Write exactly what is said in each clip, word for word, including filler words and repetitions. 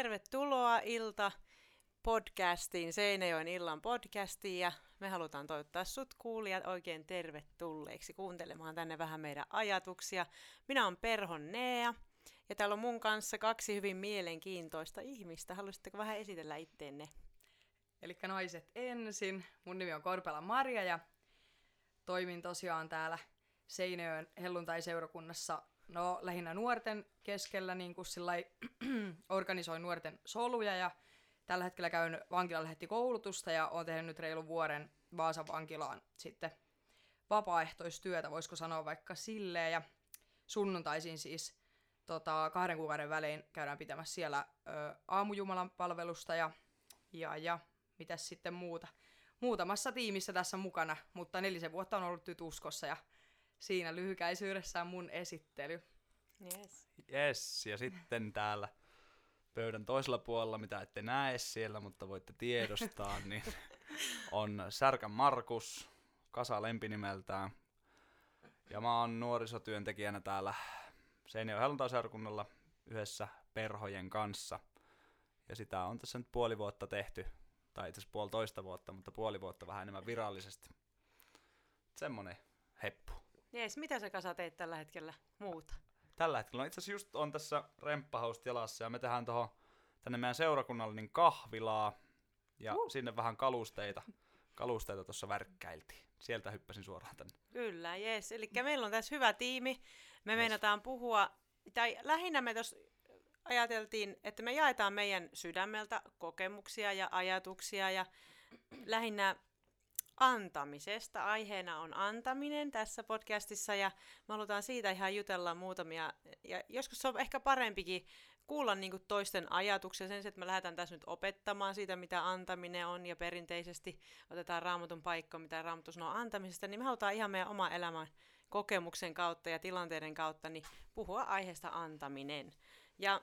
Tervetuloa Ilta-podcastiin, Seinäjoen illan podcastiin, ja me halutaan toivottaa sut kuulijat oikein tervetulleeksi kuuntelemaan tänne vähän meidän ajatuksia. Minä olen Perhon Neea, ja täällä on mun kanssa kaksi hyvin mielenkiintoista ihmistä. Haluaisitteko vähän esitellä itteenne? Elikkä naiset ensin. Mun nimi on Korpela Maria, ja toimin tosiaan täällä Seinäjoen helluntaiseurakunnassa. No lähinnä nuorten keskellä, niin kuin sillai, organisoin nuorten soluja ja tällä hetkellä käyn vankilalähettikoulutusta ja olen tehnyt nyt reilun vuoden Vaasan vankilaan sitten vapaaehtoistyötä, voisiko sanoa vaikka silleen. Ja sunnuntaisin siis tota, kahden kuukauden välein käydään pitämässä siellä ö, aamujumalan palvelusta ja, ja, ja mitäs sitten muuta. Muutamassa tiimissä tässä mukana, mutta nelisen vuotta on ollut nyt uskossa ja siinä lyhykäisyydessään mun esittely. Yes. Yes, ja sitten täällä pöydän toisella puolella, mitä ette näe siellä, mutta voitte tiedostaa, niin on Särkän Markus, Kasa lempinimeltään. Ja mä oon nuorisotyöntekijänä täällä Seinäjoen helluntaiseurakunnalla yhdessä perhojen kanssa. Ja sitä on tässä nyt puoli vuotta tehty, tai itse asiassa puolitoista vuotta, mutta puoli vuotta vähän enemmän virallisesti. Semmonen heppu. Jees, mitä sä Kasa teet tällä hetkellä muuta? Tällä hetkellä, no itse asiassa just on tässä remppahousut jalassa ja me tehdään tohon tänne meidän seurakunnalle niin kahvilaa ja uh. sinne vähän kalusteita, kalusteita tuossa värkkäiltiin. Sieltä hyppäsin suoraan tänne. Kyllä, jees. Eli meillä on tässä hyvä tiimi. Me yes. meinataan puhua, tai lähinnä me tuossa ajateltiin, että me jaetaan meidän sydämeltä kokemuksia ja ajatuksia ja lähinnä antamisesta. Aiheena on antaminen tässä podcastissa ja me halutaan siitä ihan jutella muutamia. Ja joskus se on ehkä parempikin kuulla niinku toisten ajatuksia sen, että me lähdetään tässä nyt opettamaan siitä, mitä antaminen on ja perinteisesti otetaan Raamatun paikka, mitä Raamattu sanoo antamisesta, niin me halutaan ihan meidän oman elämän kokemuksen kautta ja tilanteiden kautta niin puhua aiheesta antaminen. Ja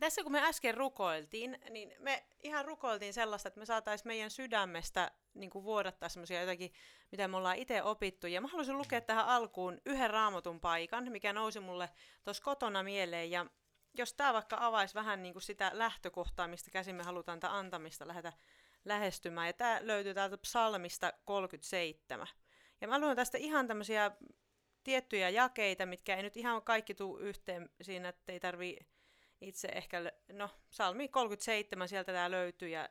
tässä kun me äsken rukoiltiin, niin me ihan rukoiltiin sellaista, että me saataisiin meidän sydämestä niin kuin vuodattaa semmoisia jotakin, mitä me ollaan itse opittu. Ja mä haluaisin lukea tähän alkuun yhden Raamatun paikan, mikä nousi mulle tuossa kotona mieleen. Ja jos tää vaikka avaisi vähän niin kuin sitä lähtökohtaa, mistä käsin me halutaan tätä antamista lähteä lähestymään. Ja tää löytyy täältä Psalmista kolmekymmentäseitsemän. Ja mä luen tästä ihan tämmöisiä tiettyjä jakeita, mitkä ei nyt ihan kaikki tule yhteen siinä, että ei tarvii itse ehkä, no Psalmi kolmekymmentäseitsemän, sieltä tää löytyy ja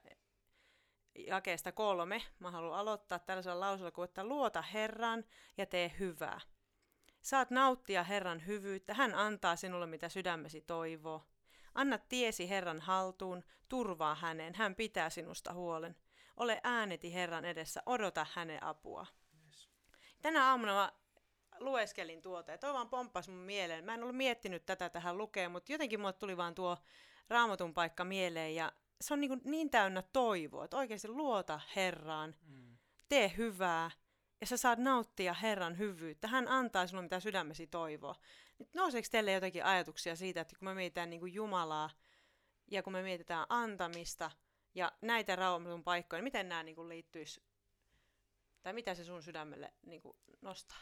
jakeesta kolme. Mä haluan aloittaa tällaisella lauseella kuin, että luota Herran ja tee hyvää. Saat nauttia Herran hyvyyttä, hän antaa sinulle mitä sydämesi toivoo. Anna tiesi Herran haltuun, turvaa häneen, hän pitää sinusta huolen. Ole ääneti Herran edessä, odota hänen apua. Yes. Tänä aamuna mä lueskelin tuota ja toi vaan pomppasi mun mieleen. Mä en ollut miettinyt tätä tähän lukeen, mutta jotenkin mulle tuli vaan tuo Raamatun paikka mieleen ja se on niin, niin täynnä toivoa, että oikeasti luota Herraan, mm. tee hyvää ja sä saat nauttia Herran hyvyyttä. Hän antaa sinulle mitä sydämesi toivoo. Nyt nouseeko teille jotakin ajatuksia siitä, että kun me mietitään niin kuin Jumalaa ja kun me mietitään antamista ja näitä Raamatun paikkoja, niin miten nämä niin kuin liittyisi, tai mitä se sun sydämelle niin kuin nostaa?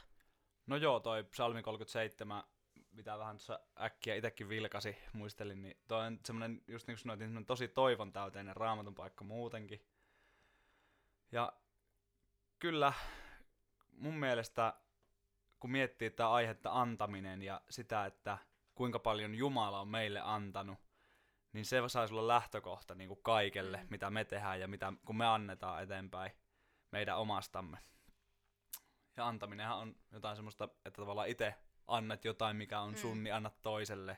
No joo, toi Psalmi kolmekymmentäseitsemän, mitä vähän tuossa äkkiä itsekin vilkasi, muistelin, niin toi on semmoinen, just niin kuin sanoit, niin tosi toivon täyteinen Raamatun paikka muutenkin. Ja kyllä mun mielestä, kun miettii tätä aihetta antaminen ja sitä, että kuinka paljon Jumala on meille antanut, niin se saisi olla lähtökohta niin kuin kaikelle, mitä me tehdään ja mitä, kun me annetaan eteenpäin meidän omastamme. Ja antaminenhan on jotain semmoista, että tavallaan itse annat jotain, mikä on sun, mm. niin annat toiselle.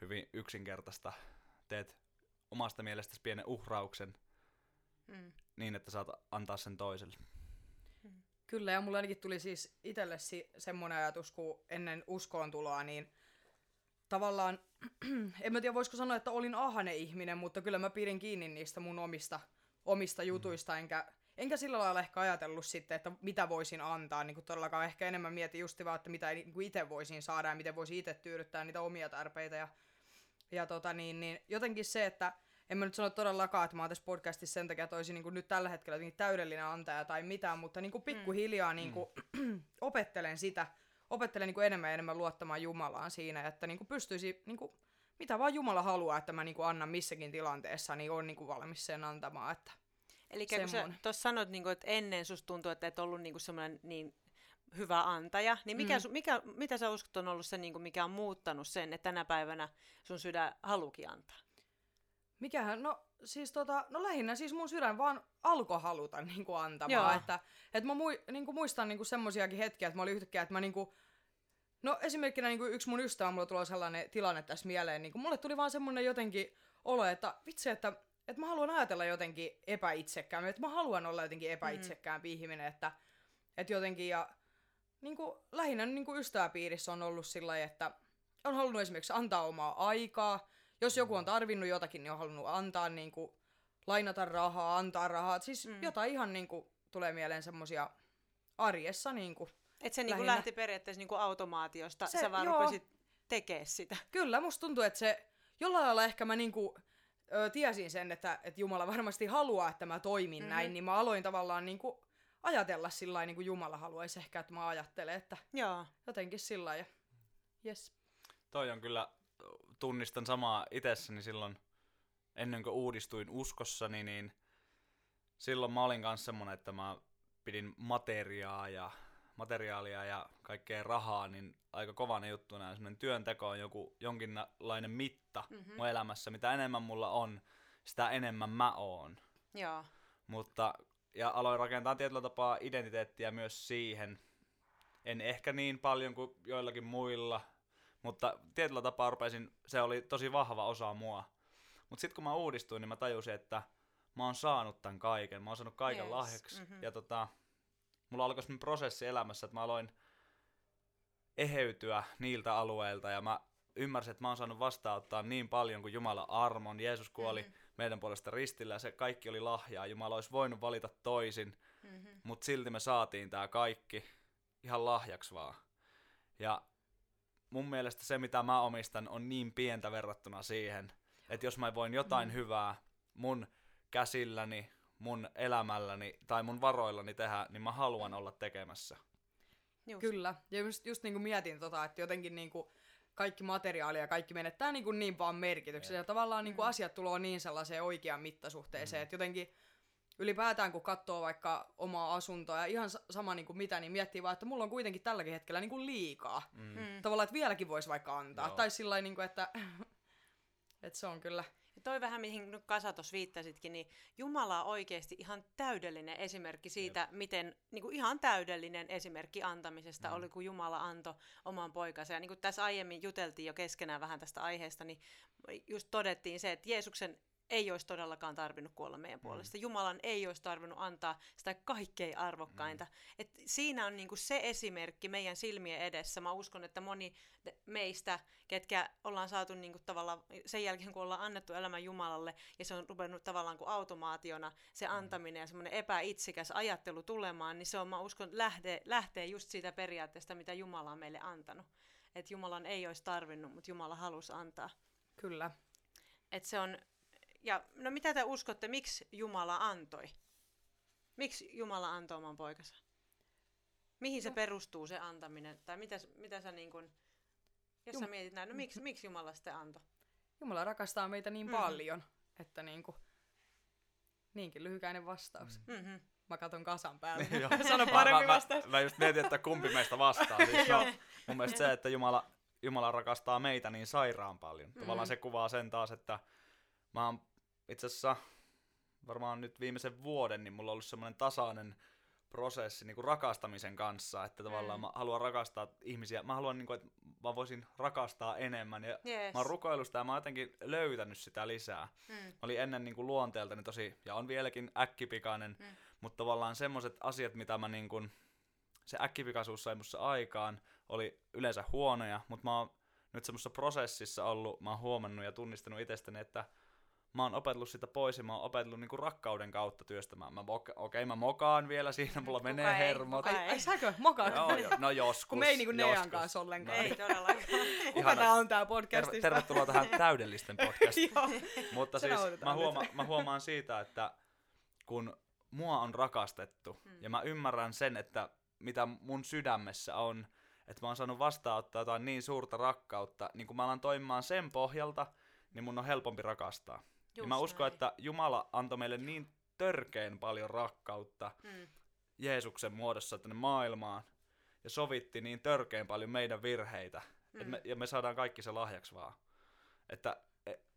Hyvin yksinkertaista. Teet omasta mielestäsi pienen uhrauksen mm. niin, että saat antaa sen toiselle. Kyllä, ja mulle ainakin tuli siis itselle semmoinen ajatus, kun ennen uskoon tuloa, niin tavallaan, en mä tiedä voisiko sanoa, että olin ahne ihminen, mutta kyllä mä pidin kiinni niistä mun omista, omista jutuista, mm. enkä... Enkä sillä lailla ehkä ajatellut sitten, että mitä voisin antaa, niin kuin todellakaan ehkä enemmän mietin just vaan, että mitä itse voisin saada ja miten voisin itse tyydyttää niitä omia tarpeita. Ja, ja tota niin, niin jotenkin se, että en mä nyt sano todellakaan, että mä oon tässä podcastissa sen takia, että olisin niin kuin nyt tällä hetkellä jotenkin täydellinen antaja tai mitään, mutta niin kuin pikkuhiljaa mm. niin kuin, mm. opettelen sitä, opettelen niin kuin enemmän ja enemmän luottamaan Jumalaan siinä, että niin kuin pystyisi niin kuin mitä vaan Jumala haluaa, että mä niinku annan missäkin tilanteessa, niin on niinku valmis sen antamaan. Että eli kun sä tuossa sanot, niinku, että ennen susta tuntuu, että et ollut niinku semmoinen niin hyvä antaja, niin mikä, mm. mikä, mitä sä uskot on ollut se, niinku, mikä on muuttanut sen, että tänä päivänä sun sydän haluukin antaa? Mikähän, no siis tota, no lähinnä siis mun sydän vaan alkoi haluta niinku antamaan, joo. että et mä mui, niinku, muistan niinku semmosiakin hetkiä, että mä olin yhtäkkiä, että mä niinku, no esimerkkinä niinku yksi mun ystävä, mulla tuli sellainen tilanne tässä mieleen, niinku mulle tuli vaan semmonen jotenkin olo, että vitsi, että et mä haluan ajatella jotenkin epäitsekkäämmin, että mä haluan olla jotenkin epäitsekkäämpi mm. ihminen, että et jotenkin ja niinku lähinnä niinku ystäväpiirissä on ollut sillä lailla, että on halunnut esimerkiksi antaa omaa aikaa. Jos joku on tarvinnut jotakin, niin on halunnut antaa, niin kuin, lainata rahaa, antaa rahaa. Siis mm. jotain ihan niin kuin, tulee mieleen semmoisia arjessa. Niin kuin, et se niin kuin lähti periaatteessa niin kuin automaatiosta, se, sä vaan joo. rupesit tekemään sitä. Kyllä, musta tuntuu, että se jollain lailla ehkä mä niin kuin, ö, tiesin sen, että, että Jumala varmasti haluaa, että mä toimin mm-hmm. näin. Niin mä aloin tavallaan niin kuin, ajatella sillä lailla, niin kuin Jumala haluaisi ehkä, että mä ajattelen. Että joo. Jotenkin sillä lailla. Yes. Toi on kyllä... Tunnistan samaa itsessäni silloin, ennen kuin uudistuin uskossani, niin silloin mä olin kanssa semmonen, että mä pidin materiaa ja, materiaalia ja kaikkea rahaa, niin aika kovana juttuna. Ja semmoinen työnteko on joku, jonkinlainen mitta mm-hmm. mun elämässä. Mitä enemmän mulla on, sitä enemmän mä oon. Joo. Mutta, ja aloin rakentaa tietyllä tapaa identiteettiä myös siihen. En ehkä niin paljon kuin joillakin muilla. Mutta tietyllä tapaa rupesin, se oli tosi vahva osa mua. Mutta sitten kun mä uudistuin, niin mä tajusin, että mä oon saanut tämän kaiken. Mä oon saanut kaiken yes. lahjaksi. Mm-hmm. Ja tota, mulla alkoi semmoinen prosessi elämässä, että mä aloin eheytyä niiltä alueilta. Ja mä ymmärsin, että mä oon saanut vastaanottaa niin paljon kuin Jumalan armon. Jeesus kuoli mm-hmm. meidän puolesta ristillä ja se kaikki oli lahjaa. Jumala olisi voinut valita toisin, mm-hmm. mutta silti me saatiin tää kaikki ihan lahjaksi vaan. Ja... Mun mielestä se, mitä mä omistan, on niin pientä verrattuna siihen, että jos mä voin jotain mm. hyvää mun käsilläni, mun elämälläni tai mun varoillani tehdä, niin mä haluan olla tekemässä. Just. Kyllä. Ja just, just niin kuin mietin, tota, että jotenkin niin kuin kaikki materiaali ja kaikki menettää niin, kuin niin vaan merkityksen. Ja tavallaan niin kuin mm. asiat tulee niin sellaiseen oikeaan mittasuhteeseen, mm. että jotenkin ylipäätään kun katsoo vaikka omaa asuntoa ja ihan sama niin kuin mitä, niin miettii vaan, että mulla on kuitenkin tälläkin hetkellä niin kuin liikaa. Mm. Tavallaan, että vieläkin voisi vaikka antaa. Joo. Tai sillä niin kuin, että, että se on kyllä. Ja toi vähän, mihin nyt Kasa tuossa viittasitkin, niin Jumala on oikeasti ihan täydellinen esimerkki siitä, jep. miten niin kuin ihan täydellinen esimerkki antamisesta mm. oli, kun Jumala antoi oman poikansa. Ja niin kuin tässä aiemmin juteltiin jo keskenään vähän tästä aiheesta, niin just todettiin se, että Jeesuksen ei olisi todellakaan tarvinnut kuolla meidän puolesta. Mm. Jumalan ei olisi tarvinnut antaa sitä kaikkein arvokkainta. Mm. Et siinä on niinku se esimerkki meidän silmien edessä. Mä uskon, että moni meistä, ketkä ollaan saatu niinku tavallaan sen jälkeen, kun ollaan annettu elämä Jumalalle, ja se on ruvennut tavallaan kuin automaationa se antaminen ja semmoinen epäitsikäs ajattelu tulemaan, niin se on, mä uskon, lähtee, lähtee just siitä periaatteesta, mitä Jumala on meille antanut. Että Jumalan ei olisi tarvinnut, mutta Jumala halusi antaa. Kyllä. Et se on... Ja no mitä te uskotte, miksi Jumala antoi? Miksi Jumala antoi oman poikansa? Mihin se no. perustuu se antaminen? Tai mitä, mitä sä niin kun, jos Jum- sä mietit näin, no miksi, miksi Jumala sitten antoi? Jumala rakastaa meitä niin mm-hmm. paljon, että niin kun, niinkin lyhykäinen vastaus. Mm-hmm. Mä katon Kasan päälle. Sano paremmin vastaus. Mä, mä, mä just mietin, että kumpi meistä vastaa. Siis no, mun mielestä se, että Jumala, Jumala rakastaa meitä niin sairaan paljon. Tavallaan mm-hmm. se kuvaa sen taas, että mä oon itse asiassa varmaan nyt viimeisen vuoden, niin mulla on ollut semmoinen tasainen prosessi niin kuin rakastamisen kanssa, että tavallaan mm. mä haluan rakastaa ihmisiä. Mä haluan, niin kuin, että mä voisin rakastaa enemmän. Ja yes. mä oon rukoilusta ja mä oon jotenkin löytänyt sitä lisää. Mm. Mä olin ennen niin kuin luonteeltani tosi, ja on vieläkin äkkipikainen, mm. mutta tavallaan semmoiset asiat, mitä mä niin kuin, se äkkipikaisuus sai musta aikaan, oli yleensä huonoja, mutta mä oon nyt semmoisessa prosessissa ollut, mä oon huomannut ja tunnistanut itsestäni, että mä oon opetellut sitä pois ja mä oon opetellut niinku rakkauden kautta työstämään. Mä moka- Okei, okay, mä mokaan vielä siinä, mulla kuka menee ei, hermot. Ai, ai säkö? Mokaan? Joo, jo. No joskus. Kun me ei niinku Nean kanssa ollenkaan. Ei todellakaan. Kuka tää on tää podcastista? Ter- tervetuloa tähän täydellisten podcastiin. Mutta siis mä, huoma- mä huomaan siitä, että kun mua on rakastettu hmm. ja mä ymmärrän sen, että mitä mun sydämessä on, että mä oon saanut vastaanottaa jotain niin suurta rakkautta, niin kun mä alan toimimaan sen pohjalta, niin mun on helpompi rakastaa. Just ja mä uskon, näin. Että Jumala antoi meille niin törkeän paljon rakkautta mm. Jeesuksen muodossa tänne maailmaan, ja sovitti niin törkeän paljon meidän virheitä, mm. et me, ja me saadaan kaikki se lahjaksi vaan. Että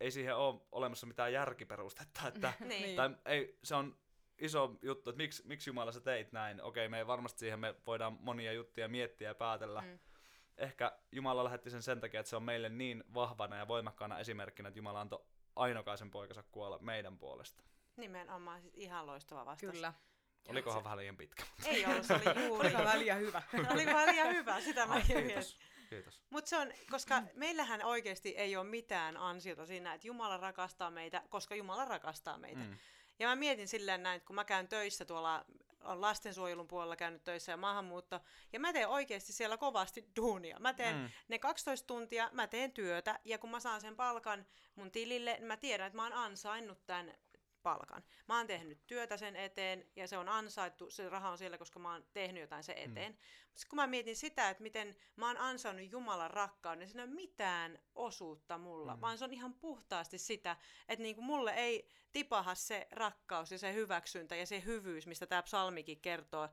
ei siihen ole olemassa mitään järkiperustetta, että, niin. tai ei, se on iso juttu, että miksi, miksi Jumala sä teit näin. Okei, me varmasti siihen me voidaan monia juttuja miettiä ja päätellä. Mm. Ehkä Jumala lähetti sen sen takia, että se on meille niin vahvana ja voimakkaana esimerkkinä, että Jumala antoi ainokaisen poikansa kuolla meidän puolesta. Nimenomaan, siis ihan loistava vastaus. Kyllä. Olikohan se... vähän liian pitkä? Ei ollut, se oli juuri. Olikohan liian hyvä? Olikohan liian hyvä, sitä mä ah, kiitos. Kiitos. Mut se on, koska meillähän oikeasti ei ole mitään ansiota siinä, että Jumala rakastaa meitä, koska Jumala rakastaa meitä. Mm. Ja mä mietin silleen näin, että kun mä käyn töissä tuolla, on lastensuojelun puolella käynyt töissä ja maahanmuutto, ja mä teen oikeasti siellä kovasti duunia. Mä teen mm. ne kaksitoista tuntia, mä teen työtä, ja kun mä saan sen palkan mun tilille, niin mä tiedän, että mä oon ansainnut tämän palkan. Mä oon tehnyt työtä sen eteen, ja se on ansaittu, se raha on siellä, koska mä oon tehnyt jotain sen eteen. Mm. Sitten kun mä mietin sitä, että miten mä oon ansainnut Jumalan rakkauden, niin siinä ei ole mitään osuutta mulla, mm. vaan se on ihan puhtaasti sitä, että niinku mulle ei tipaha se rakkaus ja se hyväksyntä ja se hyvyys, mistä tää psalmikin kertoo,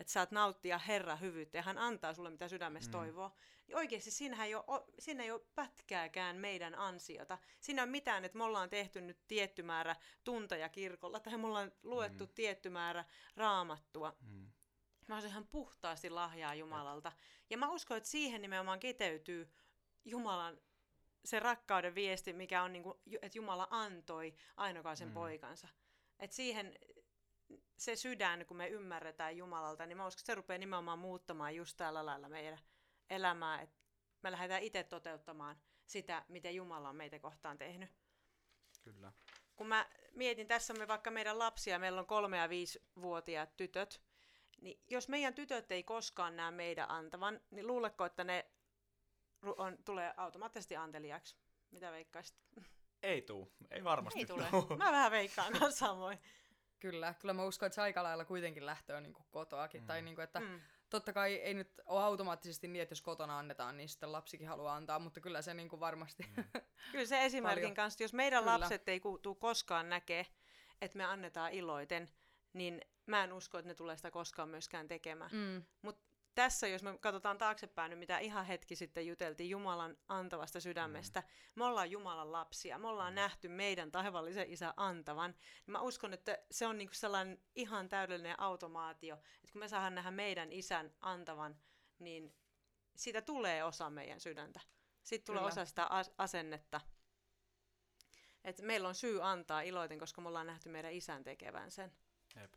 että saat nauttia Herran hyvyyttä ja hän antaa sulle mitä sydämessä mm. toivoo. Ja oikeasti siinähän ei ole, siinä ei ole pätkääkään meidän ansiota. Siinä on mitään, että me ollaan tehty nyt tietty määrä tunteja kirkolla tai me ollaan luettu mm. tietty määrä raamattua. Mm. Mä oon ihan puhtaasti lahjaa Jumalalta. Ja mä uskon, että siihen nimenomaan kiteytyy Jumalan se rakkauden viesti, mikä on niin kuin, että Jumala antoi ainokaisen mm. poikansa. Että siihen... se sydän, kun me ymmärretään Jumalalta, niin mä uskon, että se rupeaa nimenomaan muuttamaan just tällä lailla meidän elämää, että me lähdetään itse toteuttamaan sitä, mitä Jumala on meitä kohtaan tehnyt. Kyllä. Kun mä mietin tässä me vaikka meidän lapsia, meillä on kolme- ja viisivuotiaat tytöt, niin jos meidän tytöt ei koskaan näe meidän antavan, niin luuletko, että ne on, tulee automaattisesti anteliaksi? Mitä veikkaisit? Ei tuu, ei varmasti. Ei tule. Mä vähän veikkaan kanssa samoin. Kyllä, kyllä mä uskon, että se aika lailla kuitenkin lähtee niin kuin kotoakin. Mm. Tai niin kuin, että mm. totta kai ei nyt ole automaattisesti niin, että jos kotona annetaan, niin sitten lapsikin haluaa antaa, mutta kyllä se niin kuin varmasti... Mm. Kyllä se esimerkin paljon. Kanssa, jos meidän kyllä. lapset ei tule koskaan näkee, että me annetaan iloiten, niin mä en usko, että ne tulee sitä koskaan myöskään tekemään. Mm. Mutta tässä, jos me katsotaan taaksepäin, mitä ihan hetki sitten juteltiin Jumalan antavasta sydämestä, mm. me ollaan Jumalan lapsia, me ollaan mm. nähty meidän taivallisen isän antavan, niin mä uskon, että se on niinku sellainen ihan täydellinen automaatio, että kun me saadaan nähdä meidän isän antavan, niin siitä tulee osa meidän sydäntä. Siitä tulee Kyllä. osa sitä as- asennetta. Et meillä on syy antaa iloiten, koska me ollaan nähty meidän isän tekevän sen. Jep.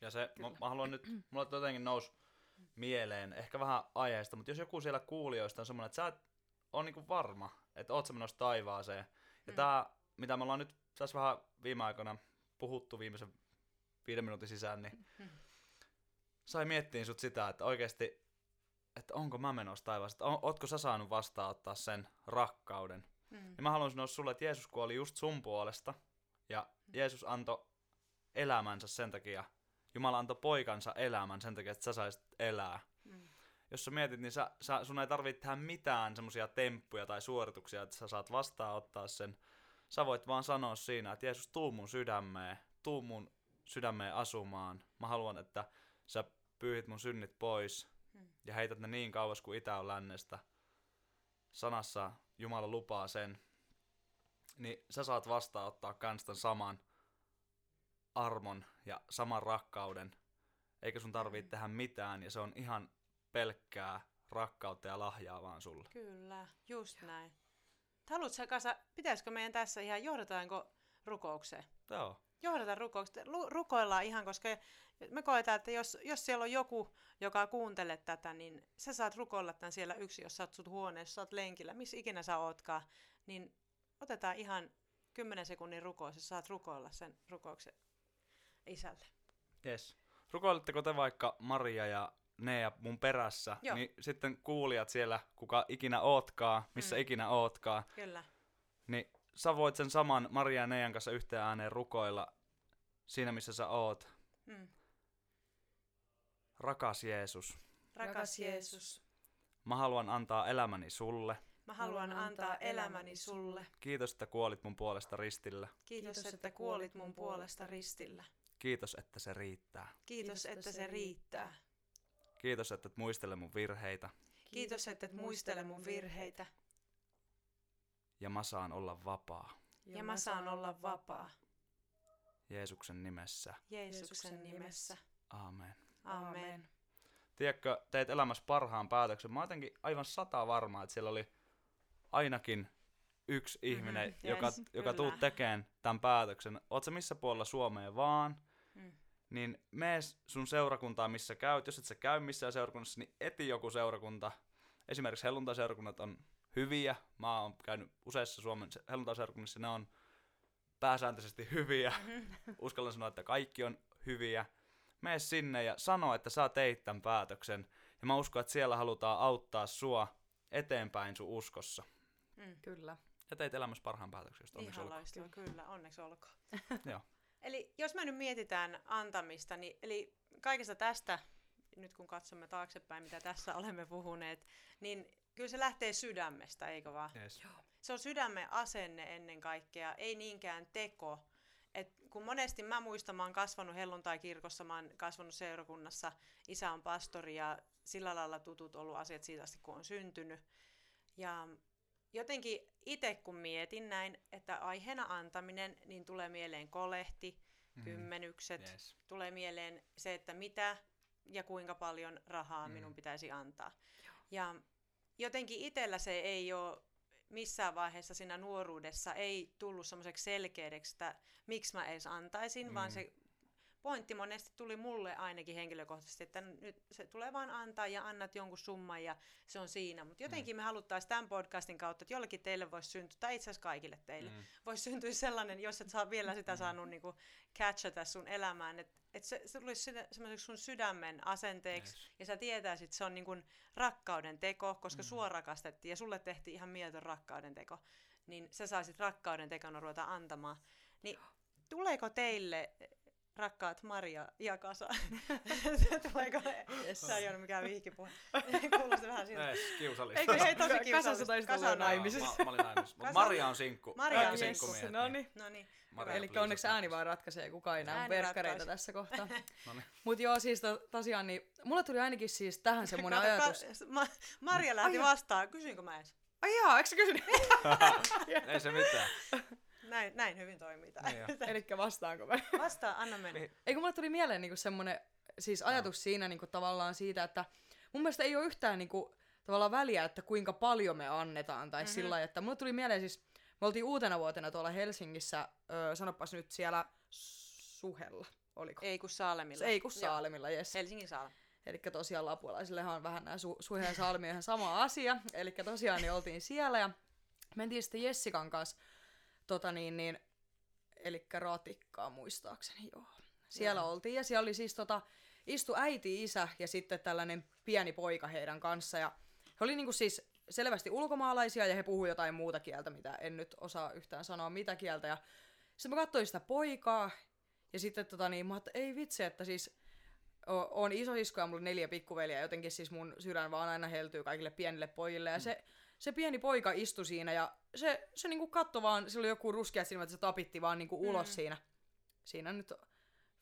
Ja se, mä, mä haluan nyt, mulla jotenkin nousi mieleen, ehkä vähän aiheesta, mutta jos joku siellä kuulijoista on semmoinen, että sä et ole niinku varma, että oot sä menossa taivaaseen. Ja mm. tää, mitä me ollaan nyt tässä vähän viime aikoina puhuttu viimeisen viiden minuutin sisään, niin mm. sai miettiin sut sitä, että oikeesti, että onko mä menossa taivaaseen, o- ootko sä saanut vastaanottaa sen rakkauden. Mm. Niin mä haluan sanoa sulle, että Jeesus kuoli just sun puolesta, ja Jeesus antoi elämänsä sen takia, Jumala antoi poikansa elämän sen takia, että sä saisit elää. Mm. Jos sä mietit, niin sä, sä, sun ei tarvitse tehdä mitään semmoisia temppuja tai suorituksia, että sä saat vastaanottaa sen. Sä voit vaan sanoa siinä, että Jeesus, tuu mun sydämeen, tuu mun sydämeen asumaan. Mä haluan, että sä pyyhit mun synnit pois mm. ja heität ne niin kauas kuin itä on lännestä. Sanassa Jumala lupaa sen. Niin sä saat vastaanottaa kans tämän saman armon ja saman rakkauden, eikä sun tarvitse mm. tehdä mitään, ja se on ihan pelkkää rakkautta ja lahjaa vaan sulle. Kyllä, just ja. Näin. Haluatko sä, Kasa, pitäisikö meidän tässä ihan, johdataanko rukoukseen? Joo. Johdataan rukoukseen. Lu- rukoillaan ihan, koska me koetaan, että jos, jos siellä on joku, joka kuuntelee tätä, niin sä saat rukoilla tämän siellä yksi, jos sä oot sut huoneessa, sä oot lenkillä, missä ikinä sä ootkaan, niin otetaan ihan kymmenen sekunnin rukous, ja saat rukoilla sen rukouksen isälle. Yes. Rukoilitteko te vaikka Maria ja Neea mun perässä, Joo. niin sitten kuulijat siellä, kuka ikinä ootkaa, missä mm. ikinä ootkaa, Kyllä. niin sä voit sen saman Maria ja Nean kanssa yhteen ääneen rukoilla siinä, missä sä oot. Mm. Rakas Jeesus. Rakas Jeesus. Mä haluan antaa elämäni sulle. Mä haluan antaa elämäni sulle. Kiitos, että kuolit mun puolesta ristillä. Kiitos, että kuolit mun puolesta ristillä. Kiitos, että se riittää. Kiitos, että se riittää. Kiitos, että et muistele mun virheitä. Kiitos, että et muistele mun virheitä. Ja mä saan olla vapaa. Ja mä saan olla vapaa. Jeesuksen nimessä. Jeesuksen nimessä. Aamen. Aamen. Tiedätkö, teit elämässä parhaan päätöksen. Mä oon jotenkin aivan sata varmaa, että siellä oli ainakin yksi ihminen, mm-hmm. joka, yes, joka tuu tekemään tämän päätöksen. Oot sä missä puolella Suomea vaan, mm. niin mene sun seurakuntaa, missä käyt. Jos et sä käy missään seurakunnassa, niin eti joku seurakunta. Esimerkiksi helluntaiseurakunnat on hyviä. Mä oon käynyt useissa Suomen helluntaiseurakunnissa, ne on pääsääntöisesti hyviä. Mm-hmm. Uskallan sanoa, että kaikki on hyviä. Mene sinne ja sano, että sä teit tämän päätöksen. Ja mä uskon, että siellä halutaan auttaa sua eteenpäin sun uskossa. Mm. Kyllä. Ja teit elämässä parhaan päätöksen, josta onneksi olkoon. Ihan loistavaa, kyllä, onneksi olkoon. Joo. Eli jos me nyt mietitään antamista, niin eli kaikesta tästä, nyt kun katsomme taaksepäin, mitä tässä olemme puhuneet, niin kyllä se lähtee sydämestä, eikö vaan? Yes. Joo. Se on sydämen asenne ennen kaikkea, ei niinkään teko. Et kun monesti mä muistan, mä oon kasvanut helluntaikirkossa, mä oon kasvanut seurakunnassa, isä on pastori ja sillä lailla tutut ollut asiat siitä asti, kun on syntynyt. Ja jotenkin itse kun mietin näin, että aiheena antaminen, niin tulee mieleen kolehti, mm. kymmenykset, yes. tulee mieleen se, että mitä ja kuinka paljon rahaa mm. minun pitäisi antaa. Ja jotenkin itsellä se ei ole missään vaiheessa siinä nuoruudessa ei tullut semmoiseksi selkeäksi, että miksi mä edes antaisin, mm. vaan se pointti monesti tuli mulle ainakin henkilökohtaisesti, että nyt se tulee vaan antaa ja annat jonkun summan ja se on siinä. Mutta jotenkin mm. me haluttaisiin tämän podcastin kautta, että jollakin teille voisi syntyä, tai itse asiassa kaikille teille, mm. voisi syntyä sellainen, jos et saa vielä sitä mm. saanut niin kuin catchata sun elämään, että et se, se tulisi semmoiseksi sun sydämen asenteeksi yes. ja sä tietäisit, että se on niin kuin rakkauden teko, koska mm. sua rakastettiin ja sulle tehtiin ihan mieltön rakkauden teko, niin sä saisit rakkauden tekona ruveta antamaan. Niin tuleeko teille... Rakkaat Maria ja Kasa. Tuleeko? Sä ei ole mikään vihkipuhe. Kuulosti vähän siltä. Ei, kiusallista. Eikö se ei tosi kiusallista? Kasa on naimisissa. Mä olin naimisissa. Mutta Maria on sinkku. Maria on sinkku. No niin. No niin. Eli onneksi ääni vaan ratkaisee, kukaan ei näe verkkareita tässä kohtaa. Mut joo, siis tosiaan, niin mulle tuli ainakin siis tähän semmoinen ajatus. Maria lähti vastaan. Kysyinkö mä edes? Ai jaa, eikö sä kysynyt? Ei se mitään. Näin, näin hyvin toimii tämä. Elikkä vastaanko mä? Vastaan, anna mennä. Eikö mulle tuli mieleen niinku semmoinen siis ajatus no. siinä niinku tavallaan siitä, että mun mielestä ei ole yhtään niinku, tavallaan väliä, että kuinka paljon me annetaan. Tai mm-hmm. sillä lailla, että mulle tuli mieleen siis, me oltiin uutena vuotena tuolla Helsingissä, öö, sanopas nyt siellä Suhella, oliko? Ei kun Saalemilla. Ei kun Saalemilla, jes. Helsingin Saalem. Elikkä tosiaan lapualaisillehan on vähän nää su- Suhe ja Saalemi ihan sama asia. Elikkä tosiaan niin oltiin siellä ja mentiin sitten Jessikan kanssa. Tota niin, niin, elikkä ratikkaa muistaakseni, joo. Siellä joo. oltiin ja siellä oli siis tota, istu äiti, isä ja sitten tällainen pieni poika heidän kanssa. Ja he oli niinku siis selvästi ulkomaalaisia ja he puhuivat jotain muuta kieltä, mitä en nyt osaa yhtään sanoa mitä kieltä. Ja sitten mä katsoin sitä poikaa ja sitten tota niin, mä ajattelin, ei vitsi, että siis o- on isosisko ja mulla on neljä pikkuveliä. Jotenkin siis mun sydän vaan aina heltyy kaikille pienille pojille ja se... Se pieni poika istui siinä ja se, se niinku katsoi vaan, sillä oli joku ruskea silmä, että se tapitti vaan niinku ulos mm. siinä. Siinä nyt,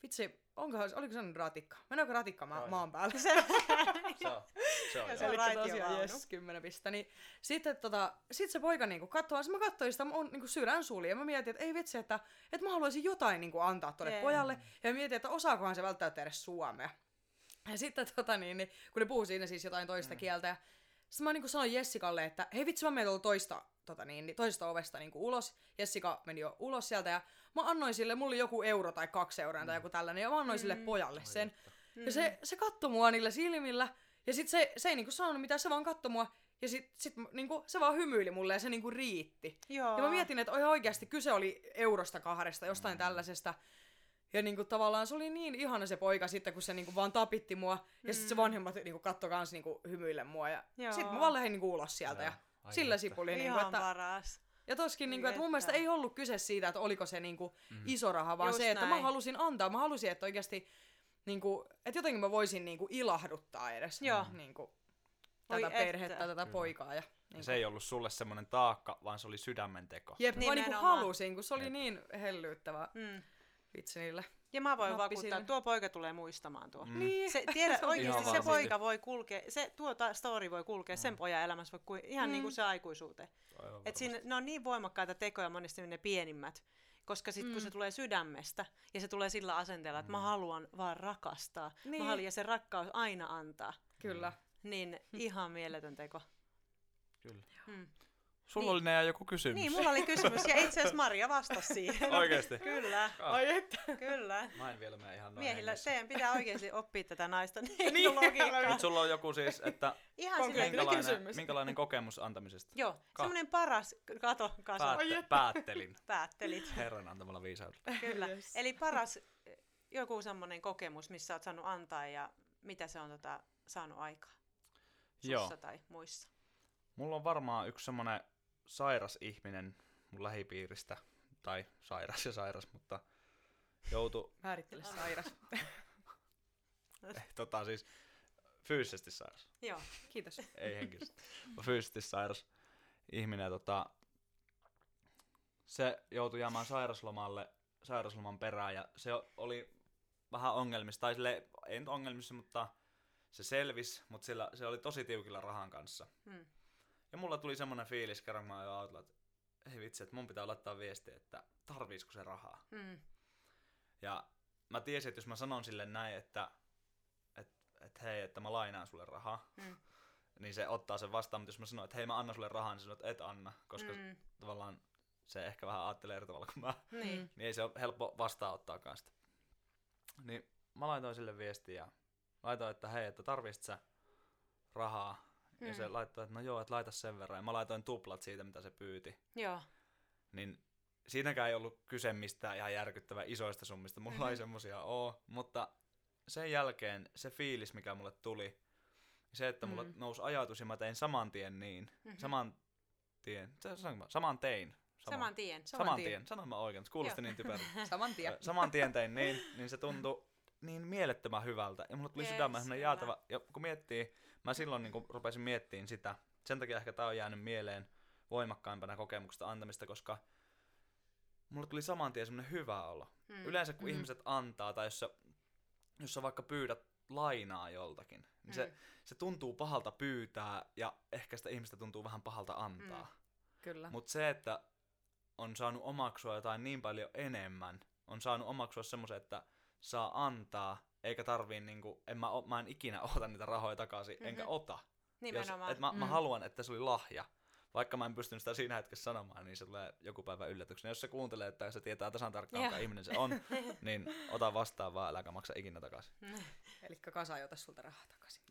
vitsi, onkohan, oliko se nyt ratikka? Mennäänkö ratikka ma- maan päälle? Se, se on, se on. Ja se oli tosiaan, jes, kymmenen pistä. Niin, sitten tota, sit se poika niinku katsoi, mä katsoin sitä, mun niinku sydän suli ja mä mietin, että ei vitsi, että, että mä haluaisin jotain niinku antaa tuolle yeah. pojalle. Ja mä mietin, että osaakohan se välttää tehdä suomea. Ja sitten tota niin, niin kun ne puhuu siinä siis jotain toista mm. kieltä ja sitten mä niin sanoin Jessikalle, että hei vitsi, mä menen tuolla toista, tota niin, toisesta ovesta niin ulos. Jessika meni jo ulos sieltä ja mä annoin sille, mulla oli joku euro tai kaksi euroa mm. tai joku tällainen, ja mä annoin mm. sille pojalle mm. sen. Mm. Ja se, se katsoi mua niillä silmillä, ja sit se, se ei niin sanonut mitään, se vaan katsoi mua, ja sit, sit niin kuin, se vaan hymyili mulle, ja se niin kuin riitti. Joo. Ja mä mietin, että ihan oikeasti kyse oli eurosta kahdesta, jostain mm. tällaisesta. Ja niinku tavallaan se oli niin ihana se poika sitten, kun se niinku vaan tapitti mua. Mm. Ja sitten se vanhemmat niinku katsoi kans niinku hymyille mua. Ja sitten mä vaan lähdin niinku ulos sieltä. Ja, ja sillä sipuli. Niinku, ihan että, paras. Ja toskin, niinku, että mun mielestä ei ollut kyse siitä, että oliko se niinku mm. iso raha, vaan just se, että näin. Mä halusin antaa. Mä halusin, että oikeasti, niinku, että jotenkin mä voisin niinku ilahduttaa edes. Joo. Niinku. tätä Oi perhettä, että. tätä Kyllä. poikaa. Ja, niin ja se ei ollut sulle semmoinen taakka, vaan se oli sydämenteko. Jep, niin mä niin kuin halusin, kun se oli Jep. niin hellyyttävää mm. vitsi niille. Ja mä voin Nappisille. vakuuttaa, että tuo poika tulee muistamaan tuo. Mm. Niin. Se, tiedä, se oikeasti se poika voi kulkea, se, tuo story voi kulkea mm. sen pojan elämässä voi, ihan mm. niin kuin se aikuisuuteen. Et siinä, ne on niin voimakkaita tekoja monesti ne pienimmät. Koska sitten mm. kun se tulee sydämestä ja se tulee sillä asenteella, että mm. mä haluan vaan rakastaa. Niin. Mä haluan, ja se rakkaus aina antaa. Kyllä. Niin ihan mieletön teko. Kyllä. Mm. Sulla niin. oli nää joku kysymys. Niin, mulla oli kysymys ja itse asiassa Maria vastasi siihen. Oikeesti? Kyllä. Ai että. Kyllä. Mä en vielä mene ihan noin. Miehillä teidän pitää oikeasti oppia tätä naista. Niin, logiikkaa. Nyt sulla on joku siis, että ihan minkälainen, minkälainen kokemus antamisesta? Joo, Ka- semmoinen paras, kato, kasa. Päätte, päättelin. Päättelit. Herran antamalla viisaudella. Kyllä. Yes. Eli paras, joku semmoinen kokemus, missä oot saanut antaa ja mitä se on tota, saanut aikaa sussa tai muissa. Mulla on varmaan yksi semmoinen sairas ihminen mun lähipiiristä, tai sairas ja sairas, mutta joutu... Määrittele sairas. tota siis fyysisesti sairas. Joo, kiitos. Ei henkisesti, fyysisesti sairas ihminen. Tota, se joutui jäämään sairaslomalle, sairasloman perään, ja se oli vähän ongelmissa, tai sille, ei nyt ongelmissa, mutta se selvisi, mutta sillä, se oli tosi tiukilla rahan kanssa. Hmm. Ja mulla tuli semmoinen fiilis, kerran mä ajoin autolla, että hei vitsi, että mun pitää laittaa viestiä, että tarviisiko se rahaa. Mm. Ja mä tiesin, että jos mä sanon sille näin, että et, et hei, että mä lainaan sulle rahaa, mm. niin se ottaa sen vastaan. Mutta jos mä sanon, että hei mä annan sulle rahaa, niin sanoo, että et anna, koska mm. tavallaan se ehkä vähän ajattelee eri tavalla kuin mä. Mm. Niin ei se ole helppo vastaanottaakaan sitä. Niin mä laitoin sille viestiä ja laitoin, että hei, että tarviisit sä rahaa. Ja mm. se laittoi, että no joo, että laita sen verran. Ja mä laitoin tuplat siitä, mitä se pyyti. Joo. Niin siinäkään ei ollut kyse mistään ihan järkyttävän isoista summista. Mulla mm-hmm. ei semmosia ole. Mutta sen jälkeen se fiilis, mikä mulle tuli, se, että mulla mm-hmm. nousi ajatus ja mä tein saman tien niin. Mm-hmm. Saman tien. Saman, saman tein. Saman, saman tien. Saman, saman tien. tien. Sanon mä oikein, kuulosti niin typerältä. saman tien. Saman tien tein niin, niin se tuntui niin mielettömän hyvältä. Ja mulla tuli yes, sydämään sellainen jäätävä. Ja kun miettii, mä silloin niin kun rupesin miettimään sitä. Sen takia ehkä tää on jäänyt mieleen voimakkaimpana kokemuksesta antamista, koska mulla tuli saman tien semmoinen hyvä olo. Mm. Yleensä kun mm. ihmiset antaa, tai jos sä, jos sä vaikka pyydät lainaa joltakin, niin mm. se, se tuntuu pahalta pyytää, ja ehkä sitä ihmistä tuntuu vähän pahalta antaa. Mm. Kyllä. Mut se, että on saanut omaksua jotain niin paljon enemmän, on saanut omaksua semmoisen, että saa antaa, eikä tarvii niinku, en mä, o, mä en ikinä ota niitä rahoja takaisin, mm-hmm. enkä ota. Nimenomaan. Jos, et mä, mm. mä haluan, että se oli lahja. Vaikka mä en pystynyt sitä siinä hetkessä sanomaan, niin se tulee joku päivä yllätyksenä. Jos se kuuntelee, että se tietää tasan tarkkaan, mikä ihminen se on, niin ota vastaan vaan, äläkä maksa ikinä takaisin. Elikkä kasa ei ota sulta rahaa takaisin.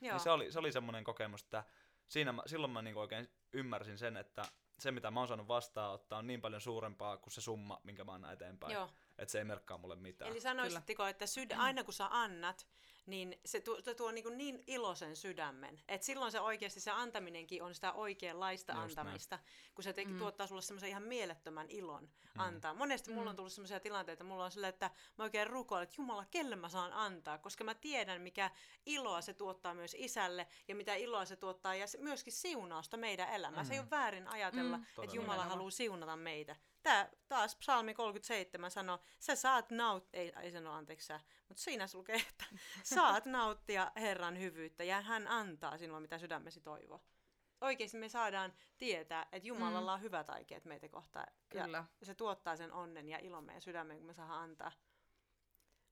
niin se oli, se oli semmoinen kokemus, että siinä mä, silloin mä niinku oikein ymmärsin sen, että se mitä mä oon saanut vastaanottaa on niin paljon suurempaa kuin se summa, minkä mä annan eteenpäin. Joo. Että se ei merkkaa mulle mitään. Eli sanoisitteko, että syd- aina kun sä annat, niin se tuo, se tuo niin, niin iloisen sydämen. Että silloin se oikeasti se antaminenkin on sitä oikeanlaista just antamista, näin. Kun se te- mm. tuottaa sulle semmoisen ihan mielettömän ilon mm. antaa. Monesti mm. mulla on tullut semmoisia tilanteita, mulla on silleen, että mä oikein rukoilen, että Jumala, kelle mä saan antaa, koska mä tiedän, mikä iloa se tuottaa myös isälle ja mitä iloa se tuottaa ja myöskin siunausta meidän elämään. Mm. Se ei ole väärin ajatella, mm. että Jumala haluaa siunata meitä. Tää taas psalmi kolmekymmentäseitsemän sanoo, sä saat nauttia, ei, ei sano anteeksi sä, mutta siinä se lukee, että saat nauttia Herran hyvyyttä ja hän antaa sinulle, mitä sydämesi toivoo. Oikeasti me saadaan tietää, että Jumalalla on hyvät aikeet meitä kohtaan. Kyllä. Ja se tuottaa sen onnen ja ilon meidän sydämeen, kun me saadaan antaa.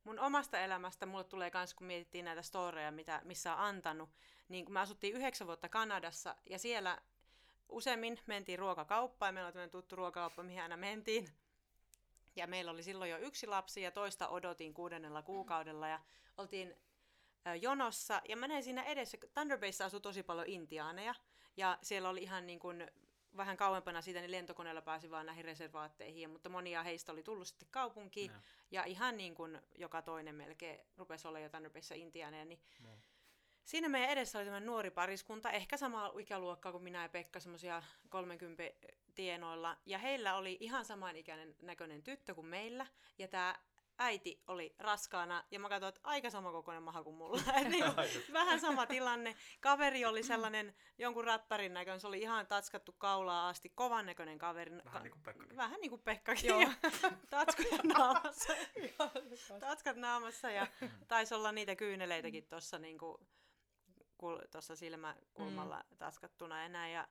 Mun omasta elämästä mulle tulee kans, kun mietittiin näitä storeja, mitä, missä on antanut, niin kun me asuttiin yhdeksän vuotta Kanadassa ja siellä... Useimmin mentiin ruokakauppaan, meillä oli tämmöinen tuttu ruokakauppa, mihin aina mentiin. Ja meillä oli silloin jo yksi lapsi ja toista odotin kuudennella kuukaudella ja oltiin ä, jonossa. Ja mä näin siinä edessä, Thunder Bayssa asui tosi paljon intiaaneja ja siellä oli ihan niin kuin vähän kauempana siitä, niin lentokoneella pääsi vaan näihin reservaatteihin. Mutta monia heistä oli tullut sitten kaupunkiin no. ja ihan niin kuin joka toinen melkein rupesi olla jo Thunder Bayssa intiaaneja. Niin no. Siinä meidän edessä oli tämmöinen nuori pariskunta, ehkä samaa ikäluokkaa kuin minä ja Pekka, semmoisia kolmekymmentä tienoilla. Ja heillä oli ihan samanikäinen näköinen tyttö kuin meillä. Ja tämä äiti oli raskaana ja mä katsoin, että aika samankokoinen maha kuin mulla. Vähän sama tilanne. Kaveri oli sellainen jonkun räppärin näköinen, se oli ihan tatskattu kaulaa asti, kovan näköinen kaveri. Vähän niin kuin Pekkakin. Vähän niin kuin Pekkakin, joo. Tatskat naamassa. Tatskat naamassa ja taisi olla niitä kyyneleitäkin tuossa niinku, tuossa silmäkulmalla mm. tatskattuna enää ja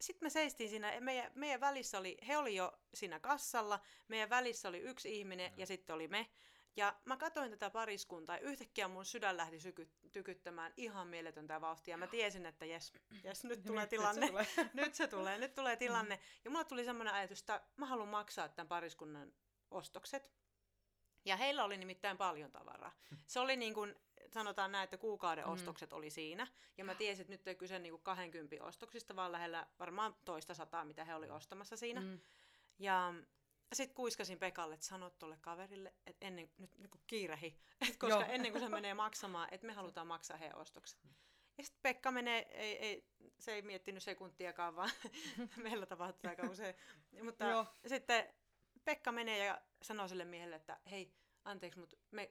sitten me seistiin siinä, meidän, meidän välissä oli, he oli jo siinä kassalla, meidän välissä oli yksi ihminen ja sitten oli me. Ja mä katsoin tätä pariskuntaa ja yhtäkkiä mun sydän lähti syky- tykyttämään ihan mieletöntä vauhtia. Mä tiesin, että jes, jes nyt tulee tilanne, nyt se tulee. nyt se tulee, nyt tulee tilanne. Ja mulla tuli semmoinen ajatus, että mä haluan maksaa tämän pariskunnan ostokset. Ja heillä oli nimittäin paljon tavaraa. Se oli niin kuin, sanotaan näin, että kuukauden ostokset mm. oli siinä. Ja mä tiesin, että nyt ei kyse niin kuin kaksikymmentä ostoksista, vaan lähellä varmaan toista sataa, mitä he oli ostamassa siinä. Mm. Ja sit kuiskasin Pekalle, että sanot tuolle kaverille, että ennen, nyt niin kuin kiirehi, että koska Joo. ennen kuin se menee maksamaan, että me halutaan maksaa heidän ostokset. Ja sitten Pekka menee, ei, ei, se ei miettinyt sekuntiakaan, vaan meillä tapahtuu aika usein. Mutta Joo. sitten Pekka menee ja sanoo sille miehelle, että hei, anteeksi, mutta me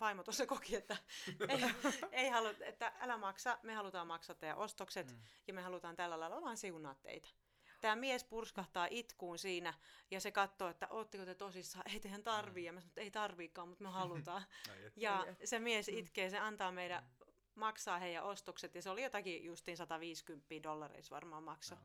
vaimo tuossa koki, että, ei, ei halu, että älä maksa, me halutaan maksaa teidän ostokset mm. ja me halutaan tällä lailla vaan siunaa teitä. Tämä mies purskahtaa itkuun siinä ja se katsoo, että ootteko te tosissaan, ei tehän tarvii. Ja mä sanon, että ei tarviikaan, mutta me halutaan. Ja se mies itkee, se antaa meidän maksaa heidän ostokset ja se oli jotakin justiin sata viisikymmentä dollareissa varmaan maksaa.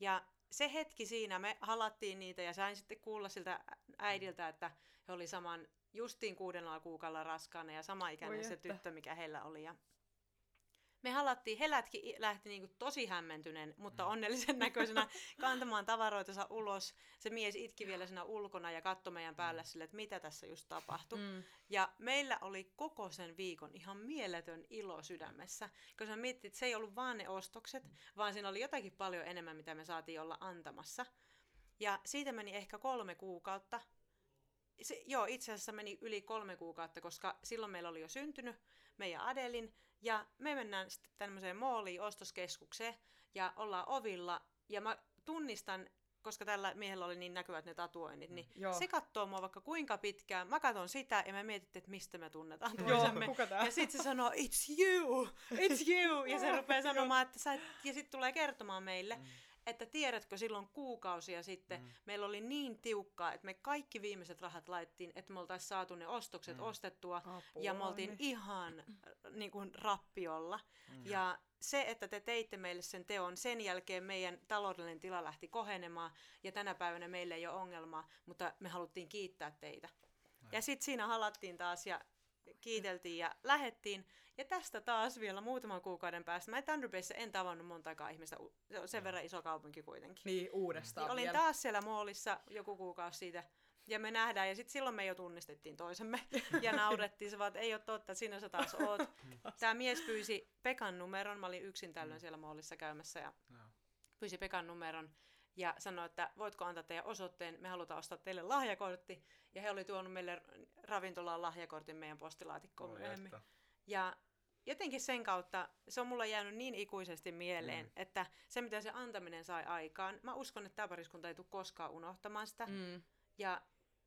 Ja se hetki siinä, me halattiin niitä ja sain sitten kuulla siltä äidiltä, että he oli saman justiin kuudennalla kuukaudella raskaana ja sama ikäinen se tyttö, mikä heillä oli. Ja me halattiin, he lähti, lähti niin kuin tosi hämmentyneen, mutta mm. onnellisen näköisenä kantamaan tavaroitansa ulos. Se mies itki vielä siinä ulkona ja katsoi meidän päälle sille, että mitä tässä just tapahtui. Mm. Ja meillä oli koko sen viikon ihan mieletön ilo sydämessä, koska me miettii, että se ei ollut vaan ne ostokset, mm. vaan siinä oli jotakin paljon enemmän, mitä me saatiin olla antamassa. Ja siitä meni ehkä kolme kuukautta. Se, joo, itse asiassa meni yli kolme kuukautta, koska silloin meillä oli jo syntynyt meidän Adelin. Ja me mennään sitten tämmöiseen mooliin, ostoskeskukseen, ja ollaan ovilla. Ja mä tunnistan, koska tällä miehellä oli niin näkyvät ne tatuoinnit, niin Joo. se kattoo mua vaikka kuinka pitkään. Mä katon sitä, ja mä mietin, että mistä me tunnetaan toisemme. Joo, kuka tää? Ja sit se sanoo, it's you, it's you. Ja se rupeaa sanomaan, että sä et... ja sit tulee kertomaan meille. Mm. Että tiedätkö, silloin kuukausia sitten mm. meillä oli niin tiukkaa, että me kaikki viimeiset rahat laittiin, että me oltaisiin saatu ne ostokset mm. ostettua. Apua, ja me oltiin niin. ihan niin kuin, rappiolla. Mm. Ja se, että te teitte meille sen teon, sen jälkeen meidän taloudellinen tila lähti kohenemaan ja tänä päivänä meillä ei ole ongelmaa, mutta me haluttiin kiittää teitä. Näin. Ja sitten siinä halattiin taas ja kiiteltiin ja lähettiin. Ja tästä taas vielä muutaman kuukauden päästä. Mä Thunder Bayssä en tavannut montaakaan ihmistä. Se on sen verran iso kaupunki kuitenkin. Niin, uudestaan niin, olin vielä. Olin taas siellä moolissa joku kuukausi siitä. Ja me nähdään. Ja sitten silloin me jo tunnistettiin toisemme. Ja naurettiin se vaan, että ei ole totta, että sinä sä taas oot. Tämä mies pyysi Pekan numeron. Mä olin yksin tällöin siellä moolissa käymässä. Ja pyysi Pekan numeron. Ja sanoi, että voitko antaa teidän osoitteen, me halutaan ostaa teille lahjakortti. Ja he oli tuonut meille ravintolaan lahjakortin meidän postilaatikkoon myöhemmin. Ja jotenkin sen kautta se on mulle jäänyt niin ikuisesti mieleen, mm. että se mitä se antaminen sai aikaan, mä uskon, että tämä pariskunta ei tule koskaan unohtamaan sitä. Mm. Ja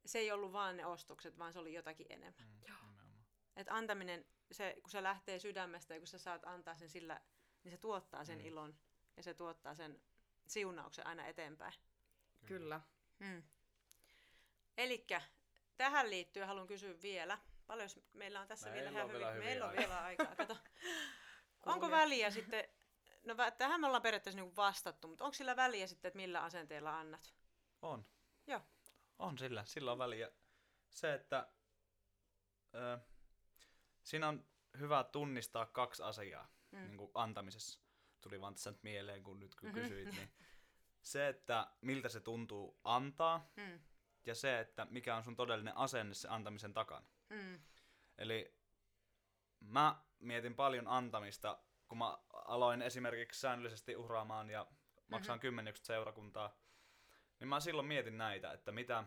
se ei ollut vaan ne ostokset, vaan se oli jotakin enemmän. Mm, että antaminen, se, kun se lähtee sydämestä ja kun sä saat antaa sen sillä, niin se tuottaa sen mm. ilon ja se tuottaa sen siunauksen aina eteenpäin. Kyllä. Mm. Elikkä tähän liittyen haluan kysyä vielä, paljon meillä on tässä Mä vielä, vielä hyvin, meillä on vielä aikaa, kato. Onko väliä sitten, no tähän me ollaan periaatteessa niinku vastattu, mutta onko sillä väliä sitten, että millä asenteella annat? On. Joo. On sillä, sillä on väliä. Se, että ö, siinä on hyvä tunnistaa kaksi asiaa mm. niin kuin antamisessa. Tuli vaan tässä nyt mieleen, kun nyt kun kysyit, mm-hmm. niin se, että miltä se tuntuu antaa, mm. ja se, että mikä on sun todellinen asenne sen antamisen takana. Mm. Eli mä mietin paljon antamista, kun mä aloin esimerkiksi säännöllisesti uhraamaan ja maksaan mm-hmm. kymmenykset seurakuntaa, niin mä silloin mietin näitä, että, mitä,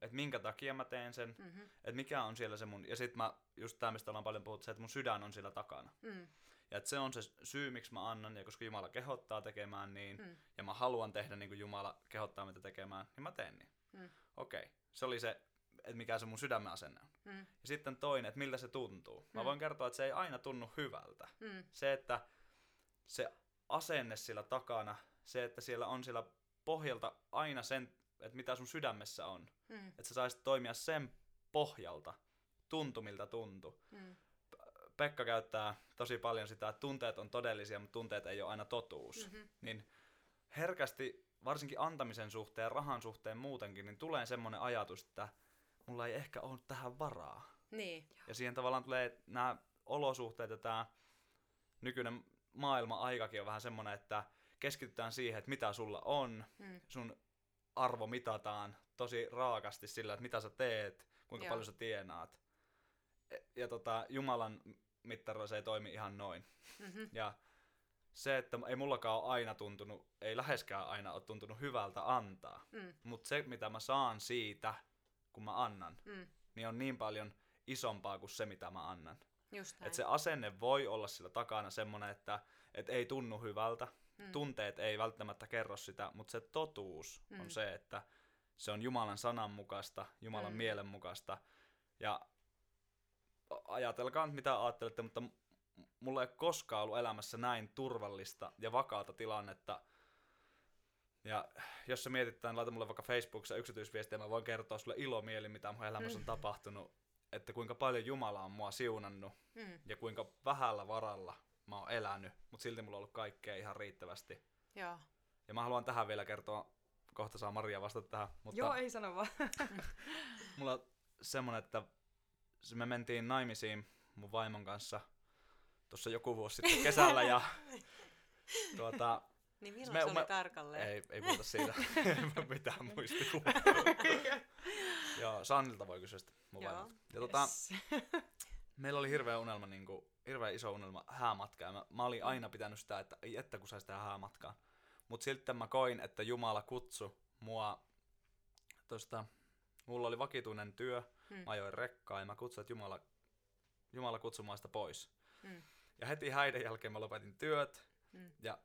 että minkä takia mä teen sen, mm-hmm. että mikä on siellä se mun, ja sit mä just tää, mistä ollaan paljon puhuttu, se, että mun sydän on siellä takana. Mm. Ja että se on se syy, miksi mä annan, ja koska Jumala kehottaa tekemään niin, mm. ja mä haluan tehdä niin kuin Jumala kehottaa meitä tekemään, niin mä teen niin. Mm. Okei, okay. Se oli se että mikä se mun sydämen asenne on. Mm. Ja sitten toinen, että miltä se tuntuu. Mä mm. voin kertoa, että se ei aina tunnu hyvältä. Mm. Se, että se asenne sillä takana, se, että siellä on sillä pohjalta aina sen, että mitä sun sydämessä on. Mm. Että sä saisit toimia sen pohjalta. Tuntu, miltä tuntu. Mm. Pekka käyttää tosi paljon sitä, että tunteet on todellisia, mutta tunteet ei ole aina totuus. Mm-hmm. Niin herkästi, varsinkin antamisen suhteen, rahan suhteen muutenkin, niin tulee semmoinen ajatus, että mulla ei ehkä ole tähän varaa. Niin. Ja siihen tavallaan tulee nämä olosuhteet ja tämä nykyinen maailma-aikakin on vähän semmoinen, että keskitytään siihen, että mitä sulla on, mm. sun arvo mitataan tosi raakasti sillä, että mitä sä teet, kuinka Joo. paljon sä tienaat. Ja tota, Jumalan mittaroilla se ei toimi ihan noin. Mm-hmm. Ja se, että ei mullakaan ole aina tuntunut, ei läheskään aina ole tuntunut hyvältä antaa. Mm. Mutta se, mitä mä saan siitä, kun mä annan, mm. niin on niin paljon isompaa kuin se, mitä mä annan. Että se asenne voi olla sillä takana semmoinen, että et ei tunnu hyvältä. Mm. Tunteet ei välttämättä kerro sitä, mutta se totuus mm. on se, että se on Jumalan sanan mukaista, Jumalan mm. mielen mukaista. Ja ajatelkaa nyt mitä ajattelette, mutta mulla ei ole koskaan ollut elämässä näin turvallista ja vakaata tilannetta. Ja jos sä mietit tämän, laita mulle vaikka Facebookissa yksityisviestiä, mä voin kertoa sulle ilomielin, mitä mun elämässä on tapahtunut, että kuinka paljon Jumala on mua siunannut mm. ja kuinka vähällä varalla mä oon elänyt, mutta silti mulla on ollut kaikkea ihan riittävästi. Joo. Ja mä haluan tähän vielä kertoa, kohta saa Maria vastata tähän. Mutta joo, ei sano vaan. Mulla on semmonen, että me mentiin naimisiin mun vaimon kanssa tuossa joku vuosi sitten kesällä ja tuota... Niin milloin me, se oli me, tarkalleen? Ei, ei puhuta siitä. Mitään muistikuvaa. Joo, Sannilta voi kysyä sitä mun vaimolta. Ja tuota, yes. meillä oli hirveä unelma, niin kuin, hirveä iso unelma häämatkaa. Mä, mä olin aina pitänyt sitä, että ei että kun saisi tehdä häämatkaa. Mut silti mä koin, että Jumala kutsui mua tosta... Mulla oli vakituinen työ, mm. mä ajoin rekkaa ja mä kutsuin, että Jumala, Jumala kutsui mua sitä pois. Mm. Ja heti häiden jälkeen mä lopetin työt mm. ja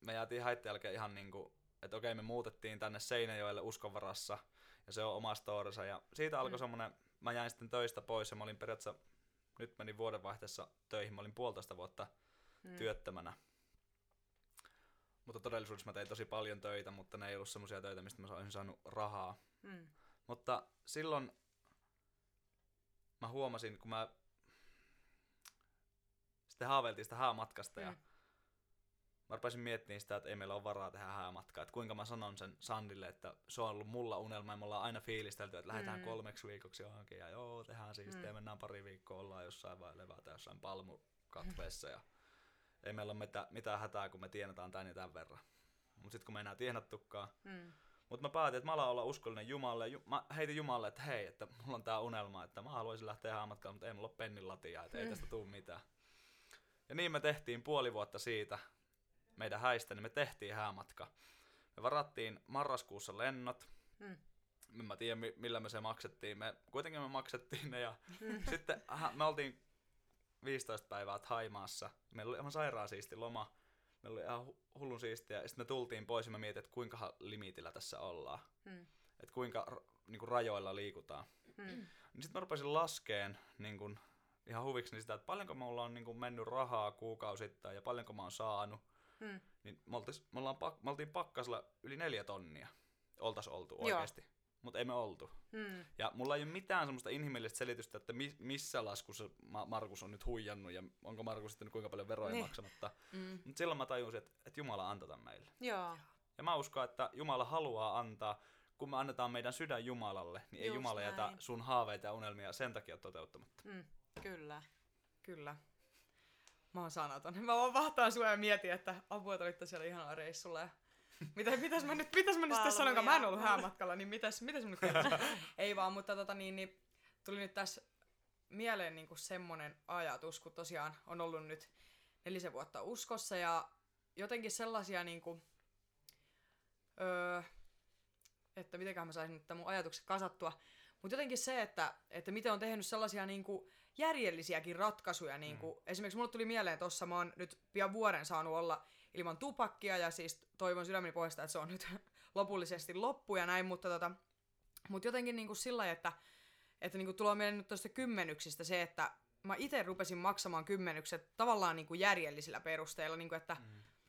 me jäätiin häiden jälkeen ihan niinku, että okei me muutettiin tänne Seinäjoelle uskonvarassa ja se on oma storinsa. Ja siitä alkoi mm. semmonen, mä jäin sitten töistä pois ja mä olin periaatteessa, nyt menin vuodenvaihteessa töihin, mä olin puolitoista vuotta mm. työttömänä. Mutta todellisuudessa mä tein tosi paljon töitä, mutta ne ei ollut semmosia töitä, mistä mä olisin saanut rahaa. Mm. Mutta silloin mä huomasin, kun mä sitten haaveiltiin sitä häämatkasta mm. ja mä rupesin miettimään sitä, että ei meillä ole varaa tehdä häämatkaa. Että kuinka mä sanon sen Sandille, että se on ollut mulla unelma ja me ollaan aina fiilistelty, että lähdetään mm. kolmeksi viikoksi johonkin ja joo, tehdään siistiä mm. ja mennään pari viikkoa, ollaan jossain vai levää tai jossain palmukatveessa ja ei meillä ole mitään, mitään hätää, kun me tienataan tän ja tän verran. Mutta sitten kun me ei enää tienattukaan, mm. mutta mä päätin, että mä alan olla uskollinen Jumalle. Ju- mä heitin Jumalle, että hei, että mulla on tää unelma, että mä haluaisin lähteä häämatkaan, mutta ei mulla ole pennin latia, että ei tästä tuu mitään. Ja niin me tehtiin puoli vuotta siitä meidän häistä, niin me tehtiin häämatka. Me varattiin marraskuussa lennot. Mm. En mä tiedä, millä me se maksettiin. Me, kuitenkin me maksettiin ne ja mm. sitten me oltiin viisitoista päivää Thaimaassa. Meillä oli ihan sairaan siisti loma. Meillä oli ihan hullun siistiä, ja sitten me tultiin pois ja mä mietin, että kuinkahan limitillä tässä ollaan. Mm. Että kuinka r- niinku rajoilla liikutaan. Mm. Niin sitten mä rupesin laskeen niinku, ihan huviksi sitä, että paljonko mulla on niinku, mennyt rahaa kuukausittain ja paljonko mä oon saanut. Mm. Niin me, oltais, me, pak- me oltiin pakkasella yli neljä tonnia. Oltais oltu oikeesti. Mutta ei me oltu. Mm. Ja mulla ei ole mitään semmoista inhimillistä selitystä, että mi- missä laskussa ma- Markus on nyt huijannut ja onko Markus sitten kuinka paljon veroja niin. maksamatta. Mm. Mutta silloin mä tajusin, että, että Jumala antoi tämän meille. Joo. Ja mä uskon, että Jumala haluaa antaa, kun me annetaan meidän sydän Jumalalle, niin ei Just Jumala näin. jätä sun haaveita ja unelmia sen takia toteuttamatta. Mm. Kyllä, kyllä. Mä oon sanaton. Mä vaan vahtaan sua ja mietin, että apua olitte siellä ihanaa reissulla ja... Mitä, mitäs mä nyt, mitäs mä nyt sitten sanonkaan, mä en ollut häämatkalla, niin mitäs, mitäs mä nyt kerron? Ei vaan, mutta tota niin, niin tuli nyt tässä mieleen niinku semmonen ajatus, kun tosiaan on ollut nyt nelisen vuotta uskossa ja jotenkin sellaisia niinku, öö, että mitenkään mä saisin nyt tämän mun ajatukset kasattua, mutta jotenkin se, että, että miten on tehnyt sellaisia niinku järjellisiäkin ratkaisuja, niinku, mm. esimerkiksi mulle tuli mieleen tossa, mä oon nyt pian vuoden saanut olla ilman tupakkia ja siis toivon sydämeni pohjasta, että se on nyt lopullisesti loppu ja näin, mutta tota, mut jotenkin niinku sillä lailla, että Että niinku tulee meille nyt tuosta kymmenyksistä se, että mä itse rupesin maksamaan kymmenykset tavallaan niinku järjellisillä perusteilla. Niinku että,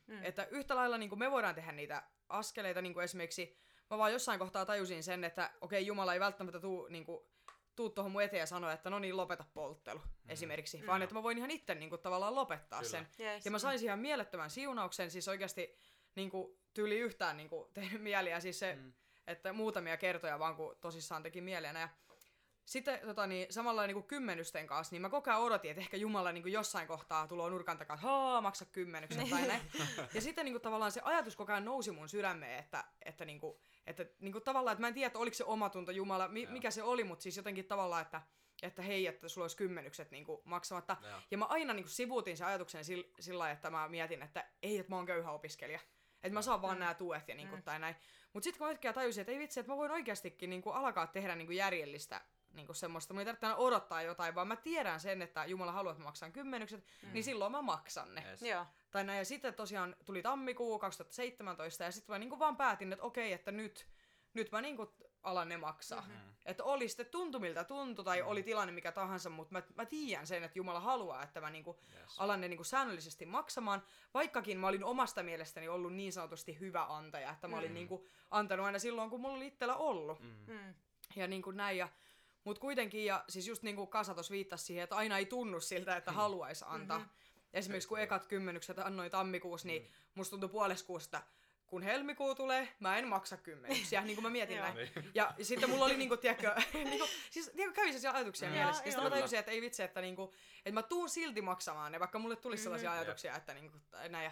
mm. että yhtä lailla niinku me voidaan tehdä niitä askeleita. Niinku esimerkiksi mä vaan jossain kohtaa tajusin sen, että okei, Jumala ei välttämättä tuu, niinku, tuu tuohon mun eteen ja sanoa, että no niin, lopeta polttelu mm. esimerkiksi. Mm. Vaan että mä voin ihan itse niinku, tavallaan lopettaa Kyllä. sen. Yes. Ja mä sain ihan mielettömän siunauksen. Siis oikeasti niinku, tyyli yhtään niinku, tehnyt mieliä. Siis se, mm. että muutamia kertoja vaan kun tosissaan teki mielenä. Ja sitten tota, niin, samalla niin kuin kymmenysten kanssa, niin mä koko ajan odotin, että ehkä Jumala niin kuin jossain kohtaa tulee nurkan takaa, että haa, maksa kymmenyksen tai näin. Ja sitten niin kuin, tavallaan se ajatus koko ajan nousi mun sydämeen, että, että, niin kuin, että niin kuin, tavallaan, että mä en tiedä, että oliko se omatunto Jumala, mi- mikä se oli, mutta siis jotenkin tavallaan, että, että hei, että sulla olisi kymmenykset niin kuin, maksamatta. Ja, ja mä aina niin kuin, sivuutin sen ajatuksen sillä, sillä että mä mietin, että ei, että mä oon köyhä opiskelija. Että mä saan vaan mm. nämä tuet ja niin kuin, mm. tai näin. Mutta sitten kun mä yhtäkkiä tajusin, että ei vitsi, että mä voin oikeastikin niin kuin, alkaa tehdä niin kuin, järjellistä niinku semmoista. Mun ei tarvitse odottaa jotain, vaan mä tiedän sen, että Jumala haluaa, että mä maksan kymmenykset, mm. niin silloin mä maksan ne. Yes. Tai näin, ja sitten tosiaan tuli tammikuu kaksituhattaseitsemäntoista, ja sitten mä niinku vaan päätin, että okei, että nyt, nyt mä niinku alan ne maksaa. Mm-hmm. Että oli sitten tuntu miltä tuntu, tai mm. oli tilanne mikä tahansa, mutta mä, mä tiedän sen, että Jumala haluaa, että mä niinku yes. alan ne niinku säännöllisesti maksamaan, vaikkakin mä olin omasta mielestäni ollut niin sanotusti hyvä antaja, että mä olin mm. niinku antanut aina silloin, kun mulla oli itsellä ollut. Mm. Ja niinku näin, ja mut kuitenkin, ja siis just niin kuin Kasa tuossa viittasi siihen, että aina ei tunnu siltä, että haluaisi antaa. Mm-hmm. Esimerkiksi kun ekat kymmenykset annoin tammikuussa, niin mm-hmm. musta tuntui puoleskuusta, kun helmikuu tulee, mä en maksa kymmenyksiä, niin kuin mä mietin näin. Ja sitten mulla oli, niin kuin, tiedätkö, niin kuin, siis tiedätkö, kävi sellaisia ajatuksia mm-hmm. mielessä. Ja sitten mä tajusin, että ei vitsi, että, niin kuin, että mä tuun silti maksamaan ne, vaikka mulle tuli sellaisia mm-hmm. ajatuksia, että niin kuin, näin. Ja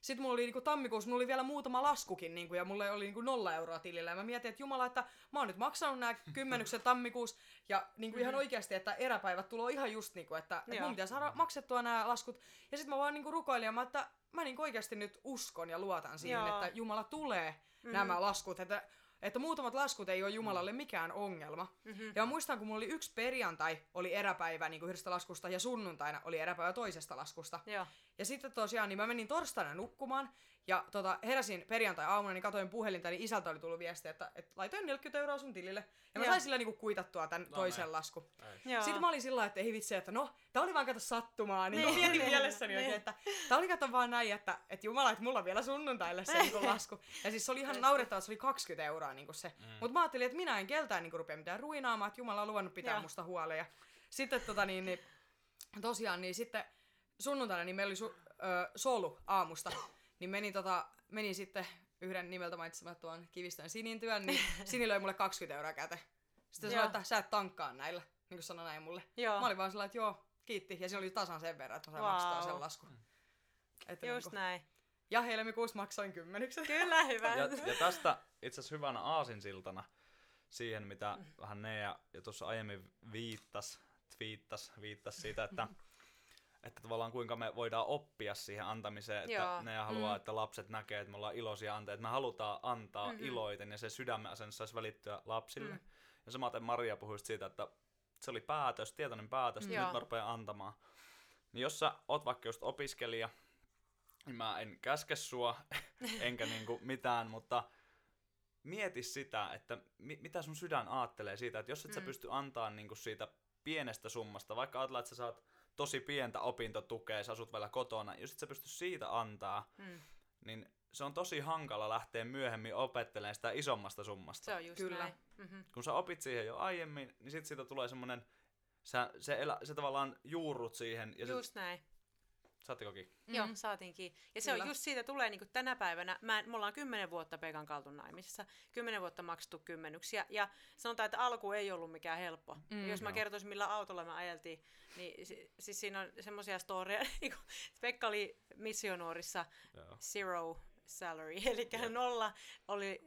sitten mulla oli niinku tammikuussa, mulla oli vielä muutama laskukin niinku, ja mulla oli niinku nolla euroa tilillä. Ja mä mietin, että Jumala, että mä oon nyt maksanut nämä kymmenykset tammikuussa. Ja niinku mm-hmm. ihan oikeasti, että eräpäivät tulee ihan just niinku, että, että mun pitää saada maksettua nämä laskut. Ja sitten mä vaan niinku rukoilin ja mä, että mä niinku oikeasti nyt uskon ja luotan siihen, Joo. että Jumala tulee mm-hmm. nämä laskut. Että, että muutamat laskut ei ole Jumalalle mikään ongelma. Mm-hmm. Ja mä muistan, kun mulla oli yksi perjantai, oli eräpäivä niinku yhdestä laskusta ja sunnuntaina oli eräpäivä toisesta laskusta. Joo. Ja sitten tosiaan, niin mä menin torstaina nukkumaan ja tota, heräsin perjantai-aamuna, niin katoin puhelinta, niin isältä oli tullut viesti, että, että laitoin neljäkymmentä euroa sun tilille. Ja mä sain sillä niinku kuitattua tämän no, toisen ei. laskun. Ei. Sitten mä olin sillä että ei vitsi, että no, tää oli vaan kato sattumaa. Niin, niin mietin niin, mielessäni niin. Oikein, että tää oli kato vaan näin, että, että Jumala, että mulla on vielä sunnuntaille se niinku lasku. Ja siis se oli ihan naurettava, se oli kaksikymmentä euroa niinku se. Mm. Mut mä ajattelin, että minä en keltään niinku rupea mitään ruinaamaan, että Jumala on luvannut pitää ja. musta huoleja. Sitten tota niin, niin tosiaan niin sitten sunnuntaina niin meillä oli su, ö, solu aamusta, niin menin, tota, menin sitten yhden nimeltä mainitsemattoman Kivistön Sinin työn, niin Sini löi mulle kaksikymmentä euroa käteen. Sitten sanoi, että sä et tankkaa näillä, niin kuin sanoi näin mulle. Joo. Mä olin vaan sellainen, että joo, kiitti. Ja siinä oli tasan sen verran, että mä sain wow. maksaa sen laskun. Että just niin näin. Ja helmikuussa maksoin kymmenykset. Kyllä, hyvä. Ja, ja tästä itse asiassa hyvänä aasinsiltana siihen, mitä vähän Neea ja tuossa aiemmin viittas, twiittas, viittas siitä, että että tavallaan kuinka me voidaan oppia siihen antamiseen, että Joo. ne haluaa, mm. että lapset näkee, että me ollaan iloisia antajia, että me halutaan antaa mm-hmm. iloiten ja se sydämen asenne saisi välittyä lapsille. Mm. Ja samaten Maria puhui siitä, että se oli päätös, tietoinen päätös, että mm. nyt mä rupean antamaan. Niin jos sä oot vaikka just opiskelija, niin mä en käske sua, enkä niinku mitään, mutta mieti sitä, että mi- mitä sun sydän aattelee siitä, että jos et mm. sä pysty antaa niinku siitä pienestä summasta, vaikka ajatellaan, että sä saat tosi pientä opintotukea ja sä asut vielä kotona, jos et sä pysty siitä antaa, mm. niin se on tosi hankala lähteä myöhemmin opettelemaan sitä isommasta summasta. Se on just Kyllä. näin. Mm-hmm. Kun sä opit siihen jo aiemmin, niin sit siitä tulee semmonen, sä, se, elä, se tavallaan juurrut siihen. Ja just se, näin. Saatteko kiinni? Mm-hmm. Joo, saatiinkin. Ja se Kyllä. on just siitä tulee niinku tänä päivänä, mä, me ollaan kymmenen vuotta Pekan kaltun naimisissa, kymmenen vuotta maksettu kymmenyksiä, ja sanotaan, että alku ei ollut mikään helppo. Mm, jos no. mä kertoisin, millä autolla me ajeltiin, niin si- siis siinä on semmoisia storeja, niinku Pekka oli missionuorissa yeah. zero salary, eli yeah. nolla oli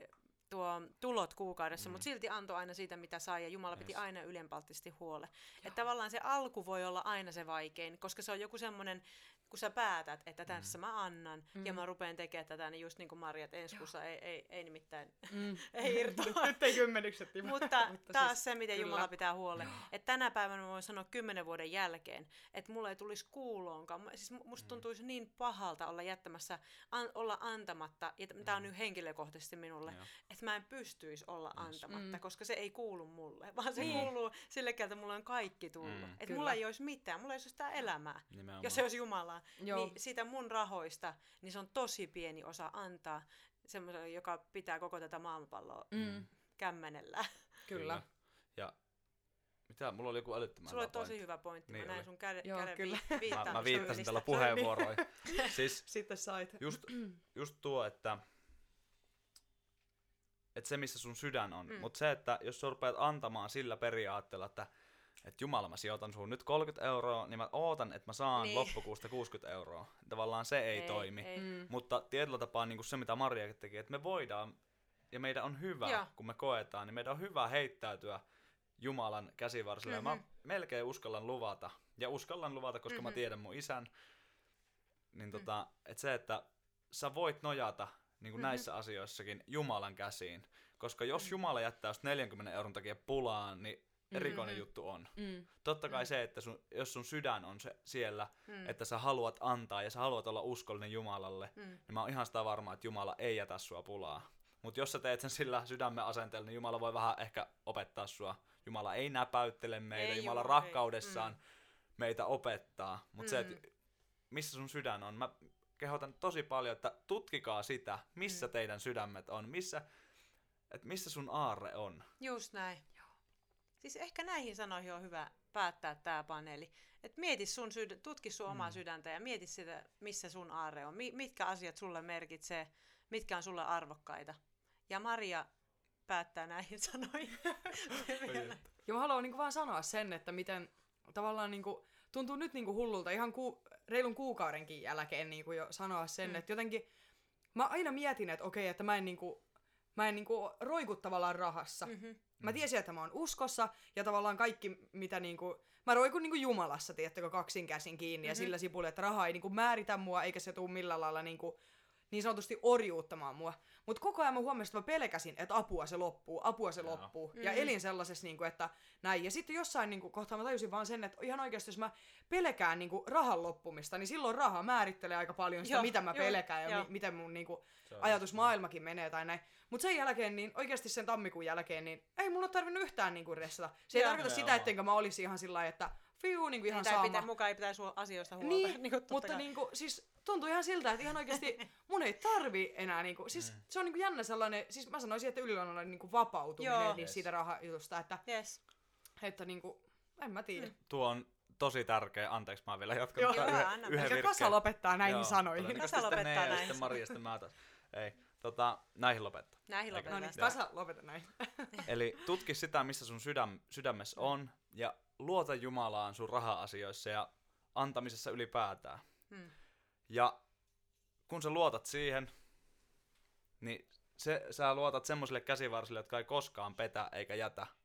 tuo tulot kuukaudessa, mm. mutta silti antoi aina siitä, mitä sai, ja Jumala yes. piti aina ylenpalttisesti huole. Että tavallaan se alku voi olla aina se vaikein, koska se on joku semmoinen, kun sä päätät, että tässä mm. mä annan, mm. ja mä rupean tekemään tätä, niin just niin kuin Marja, että ensi kuussa ei, ei, ei nimittäin mm. ei irtoa. Nyt ei kymmenykset. Mutta taas siis, se, miten kyllä. Jumala pitää huolen. Että tänä päivänä mä voin sanoa kymmenen vuoden jälkeen, että mulla ei tulisi kuuloonkaan. Siis musta mm. tuntuisi niin pahalta olla jättämässä, an, olla antamatta, ja tämä on nyt henkilökohtaisesti minulle, että että mä en pystyisi olla antamatta, mm. koska se ei kuulu mulle, vaan se mm. kuuluu sillekään, että mulla on kaikki tullut. Mm. Että mulla ei olisi mitään, mulla ei olisi sitä elämää, nimenomaan. Jos se olisi Jumalaa. Joo. Niin siitä mun rahoista, niin se on tosi pieni osa antaa semmoiselle, joka pitää koko tätä maanpalloa mm. kämmenellä. Kyllä. Ja mitä? Mulla oli joku älyttömän hyvä pointti. Sulla oli tosi hyvä pointti. Niin mä näin sun käden viittaamista. Mä, mä viittasin tällä puheenvuoroin. Siis sitten sait. Just, just tuo, että, että se missä sun sydän on. Mm. Mutta se, että jos sä rupeat antamaan sillä periaatteella, että, että Jumala mä sijoitan sun nyt kolmekymmentä euroa, niin mä ootan, että mä saan niin. loppukuusta kuusikymmentä euroa. Tavallaan se ei, ei toimi. Ei. Mm. Mutta tietyllä tapaa niin kuin se, mitä Mariakin teki, että me voidaan ja meidän on hyvä, ja. Kun me koetaan, niin meidän on hyvä heittäytyä Jumalan käsivarsille. Mm-hmm. Mä melkein uskallan luvata. Ja uskallan luvata, koska mm-hmm. mä tiedän mun isän. Niin tota, mm-hmm. et se, että sä voit nojata niin kuin mm-hmm. näissä asioissakin Jumalan käsiin. Koska jos mm-hmm. Jumala jättää sitä neljänkymmenen euron takia pulaan, niin mm-hmm. erikoinen juttu on. Mm-hmm. Totta kai mm-hmm. se, että sun, jos sun sydän on se, siellä, mm-hmm. että sä haluat antaa ja sä haluat olla uskollinen Jumalalle, mm-hmm. niin mä oon ihan sitä varma, että Jumala ei jätä sua pulaa. Mutta jos sä teet sen sillä sydämen asenteella, niin Jumala voi vähän ehkä opettaa sua. Jumala ei näpäyttele meitä, ei, Jumala ei. Rakkaudessaan mm. meitä opettaa. Mutta mm. se, että missä sun sydän on, mä kehotan tosi paljon, että tutkikaa sitä, missä mm. teidän sydämet on, missä, että missä sun aarre on. Just näin. Joo. Siis ehkä näihin sanoihin on hyvä päättää tää paneeli. Et mieti sun sydä, tutki sun mm. omaa sydäntä ja mieti sitä, missä sun aarre on, Mi- mitkä asiat sulle merkitsee, mitkä on sulle arvokkaita. Ja Maria päättää näihin sanoihin. Ja mä haluan niinku vaan sanoa sen, että miten tavallaan niinku, tuntuu nyt niinku hullulta ihan ku, reilun kuukaudenkin jälkeen niinku jo sanoa sen, mm. että jotenkin mä aina mietin, että okei, että mä en, niinku, mä en niinku roiku tavallaan rahassa. Mm-hmm. Mä tiesin, että mä oon uskossa ja tavallaan kaikki, mitä niinku, mä roikun niinku Jumalassa, tiedättekö, kaksin käsin kiinni mm-hmm. ja sillä sipulla, että raha ei niinku määritä mua eikä se tule millään lailla niinku niin sanotusti orjuuttamaan mua. Mutta koko ajan mä huomasin, että mä pelkäsin, että apua se loppuu, apua se yeah. loppuu. Mm-hmm. Ja elin sellaisessa, niin kuin, että näin. Ja sitten jossain niin kuin, kohtaa mä tajusin vaan sen, että ihan oikeasti, jos mä pelkään niin kuin, rahan loppumista, niin silloin raha määrittelee aika paljon sitä, joo, mitä mä pelkään joo, ja joo. Mi- miten mun niin kuin, ajatusmaailmakin menee tai näin. Mutta sen jälkeen, niin oikeasti sen tammikuun jälkeen, niin ei mun ole tarvinnut yhtään niin kuin, restata. Se ei joo, tarkoita joo, sitä, ettenkö mä olisin ihan sillä lailla, että fiu, niin kuin, ihan sama. Pitää, mukaan ei pitäisi asioista huolta. Niin, niin kuin, mutta niin kuin, siis... Tuntuu ihan siltä, että ihan oikeasti mun ei tarvi enää, niinku, siis mm. se on niinku jännä sellainen, siis mä sanoisin, että yliluonnollinen niinku vapautuminen yes. siitä rahajutusta, että, yes. että niinku, en mä tiedä. Mm. Tuo on tosi tärkeä, anteeksi mä vielä jatkan yhden virkkeen. Ehkä Kasa lopettaa näihin joo. sanoihin. Kasa lopettaa näihin. Ja sitten Maria, sitten mä taas. Ei, tota, näihin lopettaa. Näihin lopettaa. No niin, Kasa lopeta näihin. Eli tutki sitä, missä sun sydäm, sydämessä on ja luota Jumalaan sun raha-asioissa ja antamisessa ylipäätään. Hmm. Ja kun sä luotat siihen, niin se, sä luotat semmoisille käsivarsille, jotka ei koskaan petä eikä jätä.